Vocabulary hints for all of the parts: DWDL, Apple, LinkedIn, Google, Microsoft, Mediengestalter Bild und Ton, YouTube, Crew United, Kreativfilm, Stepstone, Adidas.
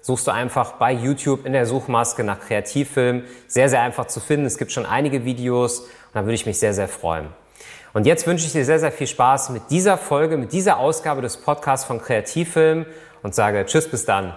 Suchst du einfach bei YouTube in der Suchmaske nach Kreativfilm. Sehr, sehr einfach zu finden. Es gibt schon einige Videos und da würde ich mich sehr, sehr freuen. Und jetzt wünsche ich dir sehr, sehr viel Spaß mit dieser Folge, mit dieser Ausgabe des Podcasts von Kreativfilm und sage tschüss, bis dann.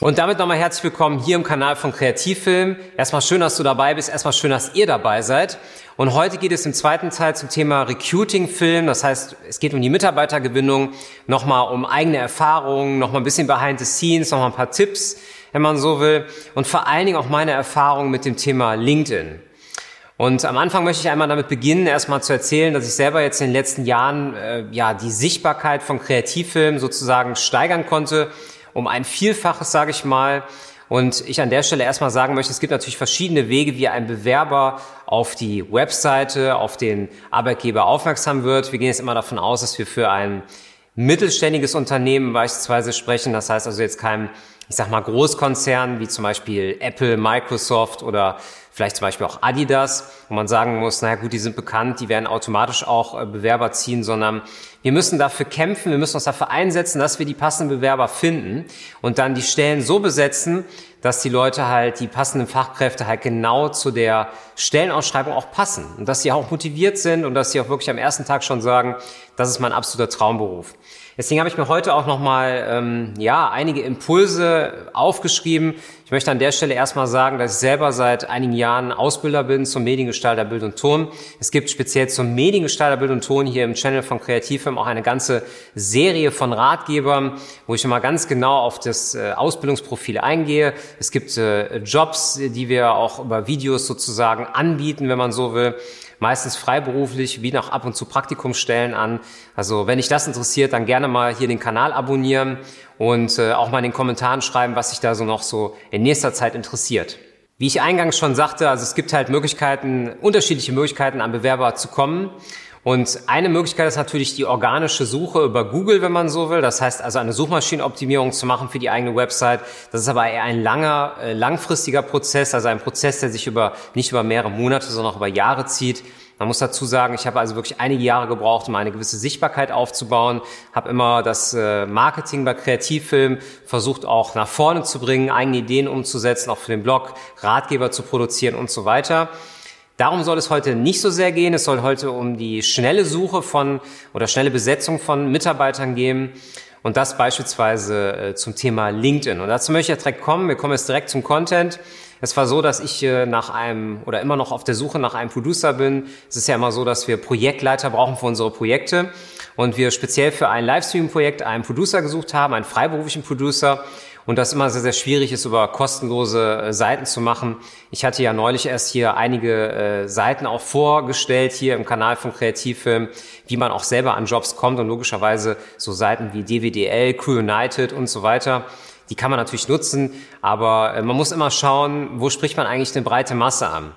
Und damit nochmal herzlich willkommen hier im Kanal von Kreativfilm. Erstmal schön, dass du dabei bist. Erstmal schön, dass ihr dabei seid. Und heute geht es im zweiten Teil zum Thema Recruiting-Film. Das heißt, es geht um die Mitarbeitergewinnung, nochmal um eigene Erfahrungen, nochmal ein bisschen behind the scenes, nochmal ein paar Tipps, wenn man so will. Und vor allen Dingen auch meine Erfahrungen mit dem Thema LinkedIn. Und am Anfang möchte ich einmal damit beginnen, erstmal zu erzählen, dass ich selber jetzt in den letzten Jahren die Sichtbarkeit von Kreativfilmen sozusagen steigern konnte, um ein Vielfaches, sage ich mal. Und ich an der Stelle erstmal sagen möchte, es gibt natürlich verschiedene Wege, wie ein Bewerber auf die Webseite, auf den Arbeitgeber aufmerksam wird. Wir gehen jetzt immer davon aus, dass wir für ein mittelständiges Unternehmen beispielsweise sprechen. Das heißt also jetzt kein, ich sag mal, Großkonzern wie zum Beispiel Apple, Microsoft oder vielleicht zum Beispiel auch Adidas, wo man sagen muss, naja gut, die sind bekannt, die werden automatisch auch Bewerber ziehen, sondern wir müssen dafür kämpfen, wir müssen uns dafür einsetzen, dass wir die passenden Bewerber finden und dann die Stellen so besetzen, dass die Leute halt, die passenden Fachkräfte halt genau zu der Stellenausschreibung auch passen und dass sie auch motiviert sind und dass sie auch wirklich am ersten Tag schon sagen, das ist mein absoluter Traumberuf. Deswegen habe ich mir heute auch nochmal einige Impulse aufgeschrieben. Ich möchte an der Stelle erstmal sagen, dass ich selber seit einigen Jahren Ausbilder bin zum Mediengestalter Bild und Ton. Es gibt speziell zum Mediengestalter Bild und Ton hier im Channel von Kreativfilm auch eine ganze Serie von Ratgebern, wo ich immer ganz genau auf das Ausbildungsprofil eingehe. Es gibt Jobs, die wir auch über Videos sozusagen anbieten, wenn man so will. Meistens freiberuflich, wie noch ab und zu Praktikumsstellen an. Also wenn dich das interessiert, dann gerne mal hier den Kanal abonnieren und auch mal in den Kommentaren schreiben, was dich da so noch so in nächster Zeit interessiert. Wie ich eingangs schon sagte, also es gibt halt Möglichkeiten, unterschiedliche Möglichkeiten an Bewerber zu kommen. Und eine Möglichkeit ist natürlich die organische Suche über Google, wenn man so will. Das heißt also eine Suchmaschinenoptimierung zu machen für die eigene Website. Das ist aber eher ein langer, langfristiger Prozess, also ein Prozess, der sich nicht über mehrere Monate, sondern auch über Jahre zieht. Man muss dazu sagen, ich habe also wirklich einige Jahre gebraucht, um eine gewisse Sichtbarkeit aufzubauen, habe immer das Marketing bei Kreativfilm versucht auch nach vorne zu bringen, eigene Ideen umzusetzen, auch für den Blog, Ratgeber zu produzieren und so weiter. Darum soll es heute nicht so sehr gehen. Es soll heute um die schnelle Suche von oder schnelle Besetzung von Mitarbeitern gehen. Und das beispielsweise zum Thema LinkedIn. Und dazu möchte ich direkt kommen. Wir kommen jetzt direkt zum Content. Es war so, dass ich immer noch auf der Suche nach einem Producer bin. Es ist ja immer so, dass wir Projektleiter brauchen für unsere Projekte. Und wir speziell für ein Livestream-Projekt einen Producer gesucht haben, einen freiberuflichen Producer. Und das immer sehr, sehr schwierig ist, über kostenlose Seiten zu machen. Ich hatte ja neulich erst hier einige Seiten auch vorgestellt, hier im Kanal von Kreativfilm, wie man auch selber an Jobs kommt. Und logischerweise so Seiten wie DWDL, Crew United und so weiter, die kann man natürlich nutzen. Aber man muss immer schauen, wo spricht man eigentlich eine breite Masse an.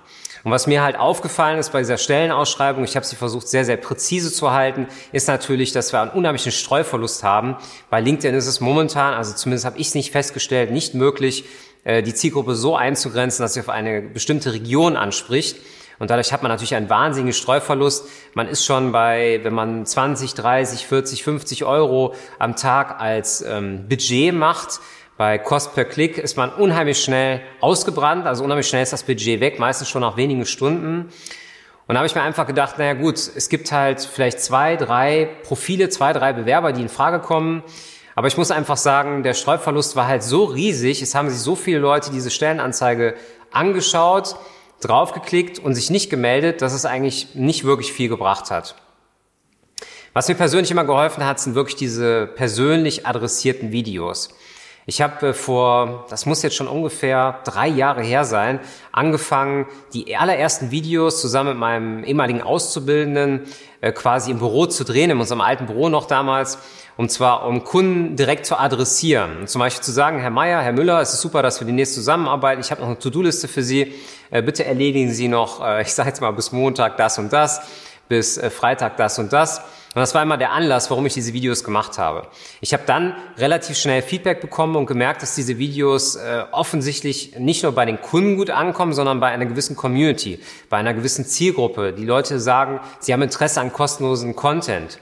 Und was mir halt aufgefallen ist bei dieser Stellenausschreibung, ich habe sie versucht sehr, sehr präzise zu halten, ist natürlich, dass wir einen unheimlichen Streuverlust haben. Bei LinkedIn ist es momentan, also zumindest habe ich es nicht festgestellt, nicht möglich, die Zielgruppe so einzugrenzen, dass sie auf eine bestimmte Region anspricht. Und dadurch hat man natürlich einen wahnsinnigen Streuverlust. Man ist schon bei, wenn man 20, 30, 40, 50 Euro am Tag als Budget macht, bei Kost per Klick ist man unheimlich schnell ausgebrannt, also unheimlich schnell ist das Budget weg, meistens schon nach wenigen Stunden. Und da habe ich mir einfach gedacht, naja gut, es gibt halt vielleicht 2, 3 Profile, 2, 3 Bewerber, die in Frage kommen. Aber ich muss einfach sagen, der Streuverlust war halt so riesig, es haben sich so viele Leute diese Stellenanzeige angeschaut, draufgeklickt und sich nicht gemeldet, dass es eigentlich nicht wirklich viel gebracht hat. Was mir persönlich immer geholfen hat, sind wirklich diese persönlich adressierten Videos. Ich habe vor, das muss jetzt schon ungefähr 3 Jahre her sein, angefangen, die allerersten Videos zusammen mit meinem ehemaligen Auszubildenden quasi im Büro zu drehen, in unserem alten Büro noch damals, und zwar um Kunden direkt zu adressieren. Zum Beispiel zu sagen, Herr Meier, Herr Müller, es ist super, dass wir demnächst zusammenarbeiten, ich habe noch eine To-Do-Liste für Sie, bitte erledigen Sie noch, ich sage jetzt mal, bis Montag das und das, bis Freitag das und das. Und das war immer der Anlass, warum ich diese Videos gemacht habe. Ich habe dann relativ schnell Feedback bekommen und gemerkt, dass diese Videos offensichtlich nicht nur bei den Kunden gut ankommen, sondern bei einer gewissen Community, bei einer gewissen Zielgruppe. Die Leute sagen, sie haben Interesse an kostenlosen Content.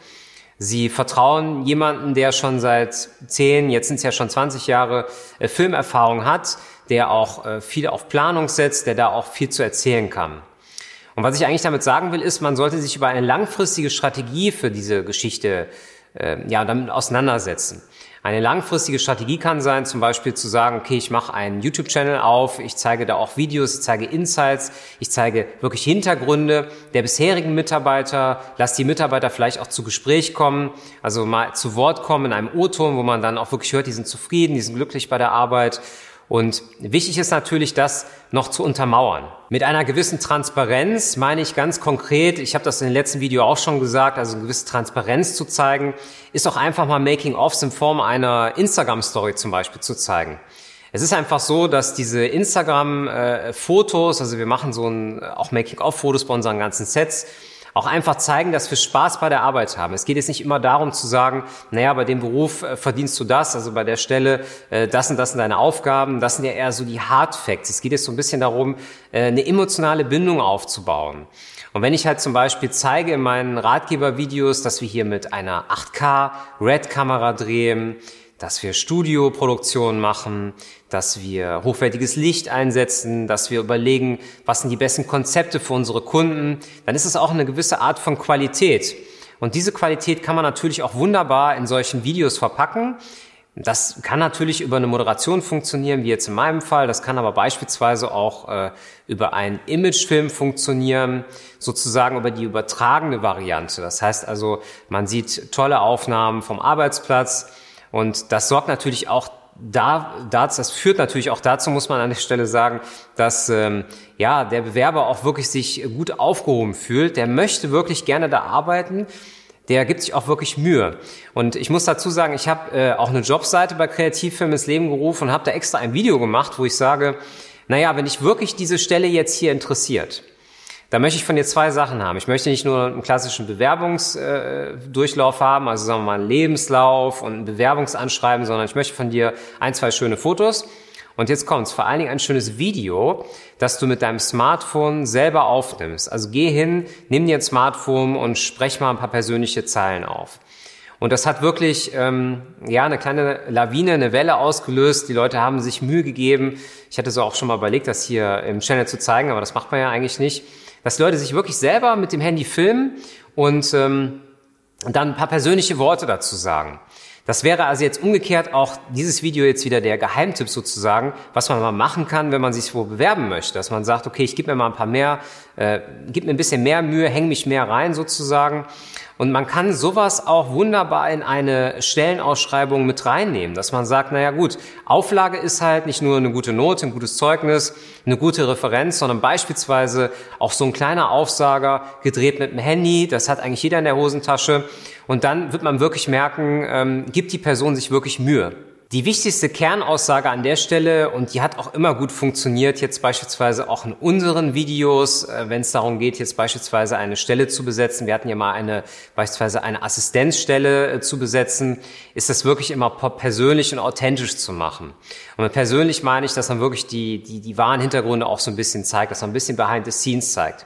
Sie vertrauen jemanden, der schon seit 10, jetzt sind es ja schon 20 Jahre Filmerfahrung hat, der auch viel auf Planung setzt, der da auch viel zu erzählen kann. Und was ich eigentlich damit sagen will, ist, man sollte sich über eine langfristige Strategie für diese Geschichte damit auseinandersetzen. Eine langfristige Strategie kann sein, zum Beispiel zu sagen, okay, ich mache einen YouTube-Channel auf, ich zeige da auch Videos, ich zeige Insights, ich zeige wirklich Hintergründe der bisherigen Mitarbeiter, lass die Mitarbeiter vielleicht auch zu Gespräch kommen, also mal zu Wort kommen in einem O-Ton, wo man dann auch wirklich hört, die sind zufrieden, die sind glücklich bei der Arbeit. Und wichtig ist natürlich, das noch zu untermauern. Mit einer gewissen Transparenz meine ich ganz konkret, ich habe das in dem letzten Video auch schon gesagt, also eine gewisse Transparenz zu zeigen, ist auch einfach mal Making-ofs in Form einer Instagram-Story zum Beispiel zu zeigen. Es ist einfach so, dass diese Instagram-Fotos, also wir machen auch Making-of-Fotos bei unseren ganzen Sets, auch einfach zeigen, dass wir Spaß bei der Arbeit haben. Es geht jetzt nicht immer darum zu sagen, naja, bei dem Beruf verdienst du das, also bei der Stelle das sind deine Aufgaben, das sind ja eher so die Hard Facts. Es geht jetzt so ein bisschen darum, eine emotionale Bindung aufzubauen. Und wenn ich halt zum Beispiel zeige in meinen Ratgebervideos, dass wir hier mit einer 8K Red-Kamera drehen, dass wir Studioproduktionen machen, dass wir hochwertiges Licht einsetzen, dass wir überlegen, was sind die besten Konzepte für unsere Kunden, dann ist es auch eine gewisse Art von Qualität. Und diese Qualität kann man natürlich auch wunderbar in solchen Videos verpacken. Das kann natürlich über eine Moderation funktionieren, wie jetzt in meinem Fall. Das kann aber beispielsweise auch über einen Imagefilm funktionieren, sozusagen über die übertragene Variante. Das heißt also, man sieht tolle Aufnahmen vom Arbeitsplatz, und das sorgt natürlich auch dazu, das führt natürlich auch dazu, muss man an der Stelle sagen, dass der Bewerber auch wirklich sich gut aufgehoben fühlt. Der möchte wirklich gerne da arbeiten, der gibt sich auch wirklich Mühe. Und ich muss dazu sagen, ich habe auch eine Jobseite bei Kreativfilm ins Leben gerufen und habe da extra ein Video gemacht, wo ich sage, naja, wenn dich wirklich diese Stelle jetzt hier interessiert, da möchte ich von dir 2 Sachen haben. Ich möchte nicht nur einen klassischen Bewerbungsdurchlauf haben, also sagen wir mal einen Lebenslauf und ein Bewerbungsanschreiben, sondern ich möchte von dir 1, 2 schöne Fotos. Und jetzt kommt's, vor allen Dingen ein schönes Video, das du mit deinem Smartphone selber aufnimmst. Also geh hin, nimm dir ein Smartphone und sprech mal ein paar persönliche Zeilen auf. Und das hat wirklich eine kleine Lawine, eine Welle ausgelöst. Die Leute haben sich Mühe gegeben. Ich hatte so auch schon mal überlegt, das hier im Channel zu zeigen, aber das macht man ja eigentlich nicht. Dass Leute sich wirklich selber mit dem Handy filmen und dann ein paar persönliche Worte dazu sagen. Das wäre also jetzt umgekehrt auch dieses Video jetzt wieder der Geheimtipp sozusagen, was man mal machen kann, wenn man sich wo bewerben möchte. Dass man sagt, okay, ich gebe mir mal ein paar mehr, gebe mir ein bisschen mehr Mühe, hänge mich mehr rein sozusagen. Und man kann sowas auch wunderbar in eine Stellenausschreibung mit reinnehmen, dass man sagt, naja gut, Auflage ist halt nicht nur eine gute Note, ein gutes Zeugnis, eine gute Referenz, sondern beispielsweise auch so ein kleiner Aufsager, gedreht mit dem Handy, das hat eigentlich jeder in der Hosentasche. Und dann wird man wirklich merken, gibt die Person sich wirklich Mühe. Die wichtigste Kernaussage an der Stelle, und die hat auch immer gut funktioniert, jetzt beispielsweise auch in unseren Videos, wenn es darum geht, jetzt beispielsweise eine Stelle zu besetzen, wir hatten ja mal beispielsweise eine Assistenzstelle zu besetzen, ist das wirklich immer persönlich und authentisch zu machen. Und mit persönlich meine ich, dass man wirklich die wahren Hintergründe auch so ein bisschen zeigt, dass man ein bisschen behind the scenes zeigt.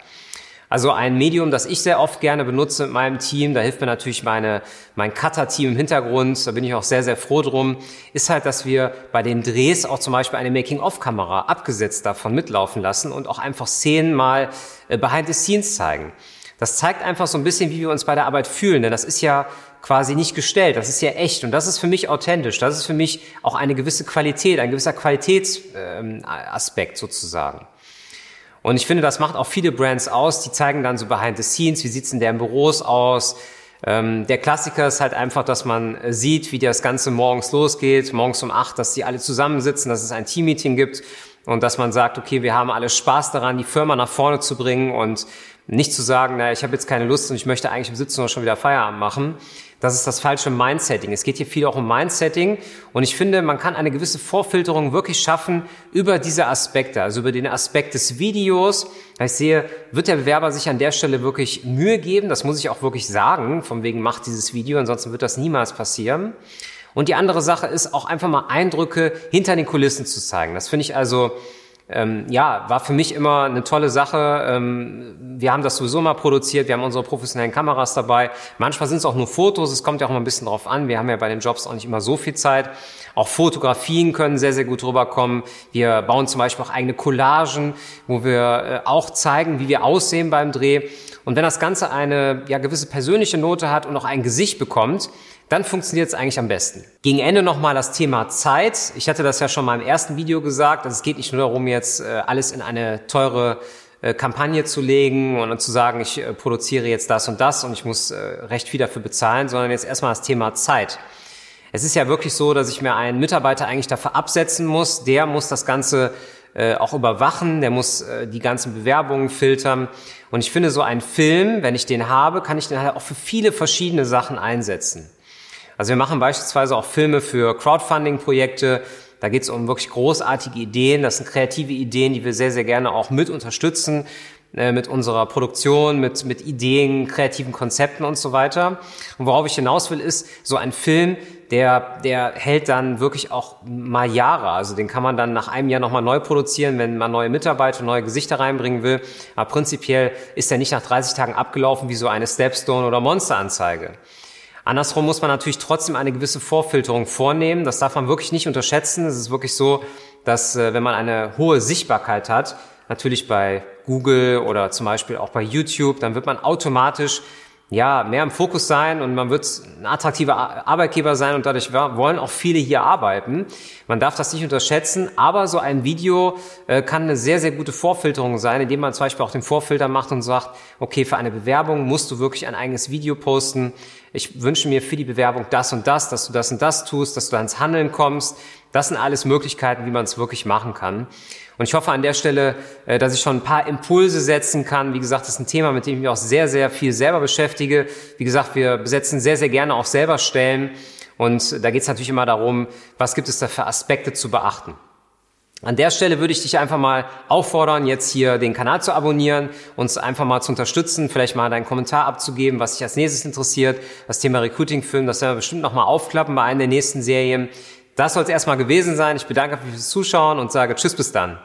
Also ein Medium, das ich sehr oft gerne benutze mit meinem Team, da hilft mir natürlich mein Cutter-Team im Hintergrund, da bin ich auch sehr, sehr froh drum, ist halt, dass wir bei den Drehs auch zum Beispiel eine Making-of-Kamera abgesetzt davon mitlaufen lassen und auch einfach Szenen mal behind the scenes zeigen. Das zeigt einfach so ein bisschen, wie wir uns bei der Arbeit fühlen, denn das ist ja quasi nicht gestellt. Das ist ja echt und das ist für mich authentisch. Das ist für mich auch eine gewisse Qualität, ein gewisser Qualitätsaspekt sozusagen. Und ich finde, das macht auch viele Brands aus, die zeigen dann so behind the scenes, wie sieht's in deren Büros aus. Der Klassiker ist halt einfach, dass man sieht, wie das Ganze morgens losgeht, morgens um 8, dass die alle zusammensitzen, dass es ein Teammeeting gibt und dass man sagt, okay, wir haben alle Spaß daran, die Firma nach vorne zu bringen und nicht zu sagen, naja, ich habe jetzt keine Lust und ich möchte eigentlich im Sitzen schon wieder Feierabend machen. Das ist das falsche Mindsetting. Es geht hier viel auch um Mindsetting und ich finde, man kann eine gewisse Vorfilterung wirklich schaffen über diese Aspekte, also über den Aspekt des Videos. Ich sehe, wird der Bewerber sich an der Stelle wirklich Mühe geben, das muss ich auch wirklich sagen, von wegen macht dieses Video, ansonsten wird das niemals passieren. Und die andere Sache ist auch einfach mal Eindrücke hinter den Kulissen zu zeigen. Das finde ich also, ja, war für mich immer eine tolle Sache. Wir haben das sowieso mal produziert, wir haben unsere professionellen Kameras dabei. Manchmal sind es auch nur Fotos, es kommt ja auch mal ein bisschen drauf an. Wir haben ja bei den Jobs auch nicht immer so viel Zeit. Auch Fotografien können sehr, sehr gut rüberkommen. Wir bauen zum Beispiel auch eigene Collagen, wo wir auch zeigen, wie wir aussehen beim Dreh. Und wenn das Ganze eine ja, gewisse persönliche Note hat und auch ein Gesicht bekommt, dann funktioniert es eigentlich am besten. Gegen Ende nochmal das Thema Zeit. Ich hatte das ja schon mal im ersten Video gesagt, also es geht nicht nur darum, jetzt alles in eine teure Kampagne zu legen und zu sagen, ich produziere jetzt das und das und ich muss recht viel dafür bezahlen, sondern jetzt erstmal das Thema Zeit. Es ist ja wirklich so, dass ich mir einen Mitarbeiter eigentlich dafür absetzen muss, der muss das Ganze auch überwachen, der muss die ganzen Bewerbungen filtern. Und ich finde, so einen Film, wenn ich den habe, kann ich den halt auch für viele verschiedene Sachen einsetzen. Also wir machen beispielsweise auch Filme für Crowdfunding-Projekte. Da geht es um wirklich großartige Ideen. Das sind kreative Ideen, die wir sehr, sehr gerne auch mit unterstützen, mit unserer Produktion, mit Ideen, kreativen Konzepten und so weiter. Und worauf ich hinaus will, ist so ein Film, der hält dann wirklich auch mal Jahre. Also den kann man dann nach einem Jahr nochmal neu produzieren, wenn man neue Mitarbeiter, neue Gesichter reinbringen will. Aber prinzipiell ist der nicht nach 30 Tagen abgelaufen wie so eine Stepstone- oder Monsteranzeige. Andersrum muss man natürlich trotzdem eine gewisse Vorfilterung vornehmen. Das darf man wirklich nicht unterschätzen. Es ist wirklich so, dass wenn man eine hohe Sichtbarkeit hat, natürlich bei Google oder zum Beispiel auch bei YouTube, dann wird man automatisch ja mehr im Fokus sein und man wird ein attraktiver Arbeitgeber sein und dadurch wollen auch viele hier arbeiten. Man darf das nicht unterschätzen, aber so ein Video kann eine sehr, sehr gute Vorfilterung sein, indem man zum Beispiel auch den Vorfilter macht und sagt, okay, für eine Bewerbung musst du wirklich ein eigenes Video posten. Ich wünsche mir für die Bewerbung das und das, dass du das und das tust, dass du ans Handeln kommst. Das sind alles Möglichkeiten, wie man es wirklich machen kann. Und ich hoffe an der Stelle, dass ich schon ein paar Impulse setzen kann. Wie gesagt, das ist ein Thema, mit dem ich mich auch sehr, sehr viel selber beschäftige. Wie gesagt, wir besetzen sehr, sehr gerne auch selber Stellen. Und da geht es natürlich immer darum, was gibt es da für Aspekte zu beachten. An der Stelle würde ich dich einfach mal auffordern, jetzt hier den Kanal zu abonnieren, uns einfach mal zu unterstützen, vielleicht mal deinen Kommentar abzugeben, was dich als nächstes interessiert. Das Thema Recruiting-Film, das werden wir bestimmt nochmal aufklappen bei einer der nächsten Serien. Das soll es erstmal gewesen sein. Ich bedanke mich fürs Zuschauen und sage Tschüss, bis dann.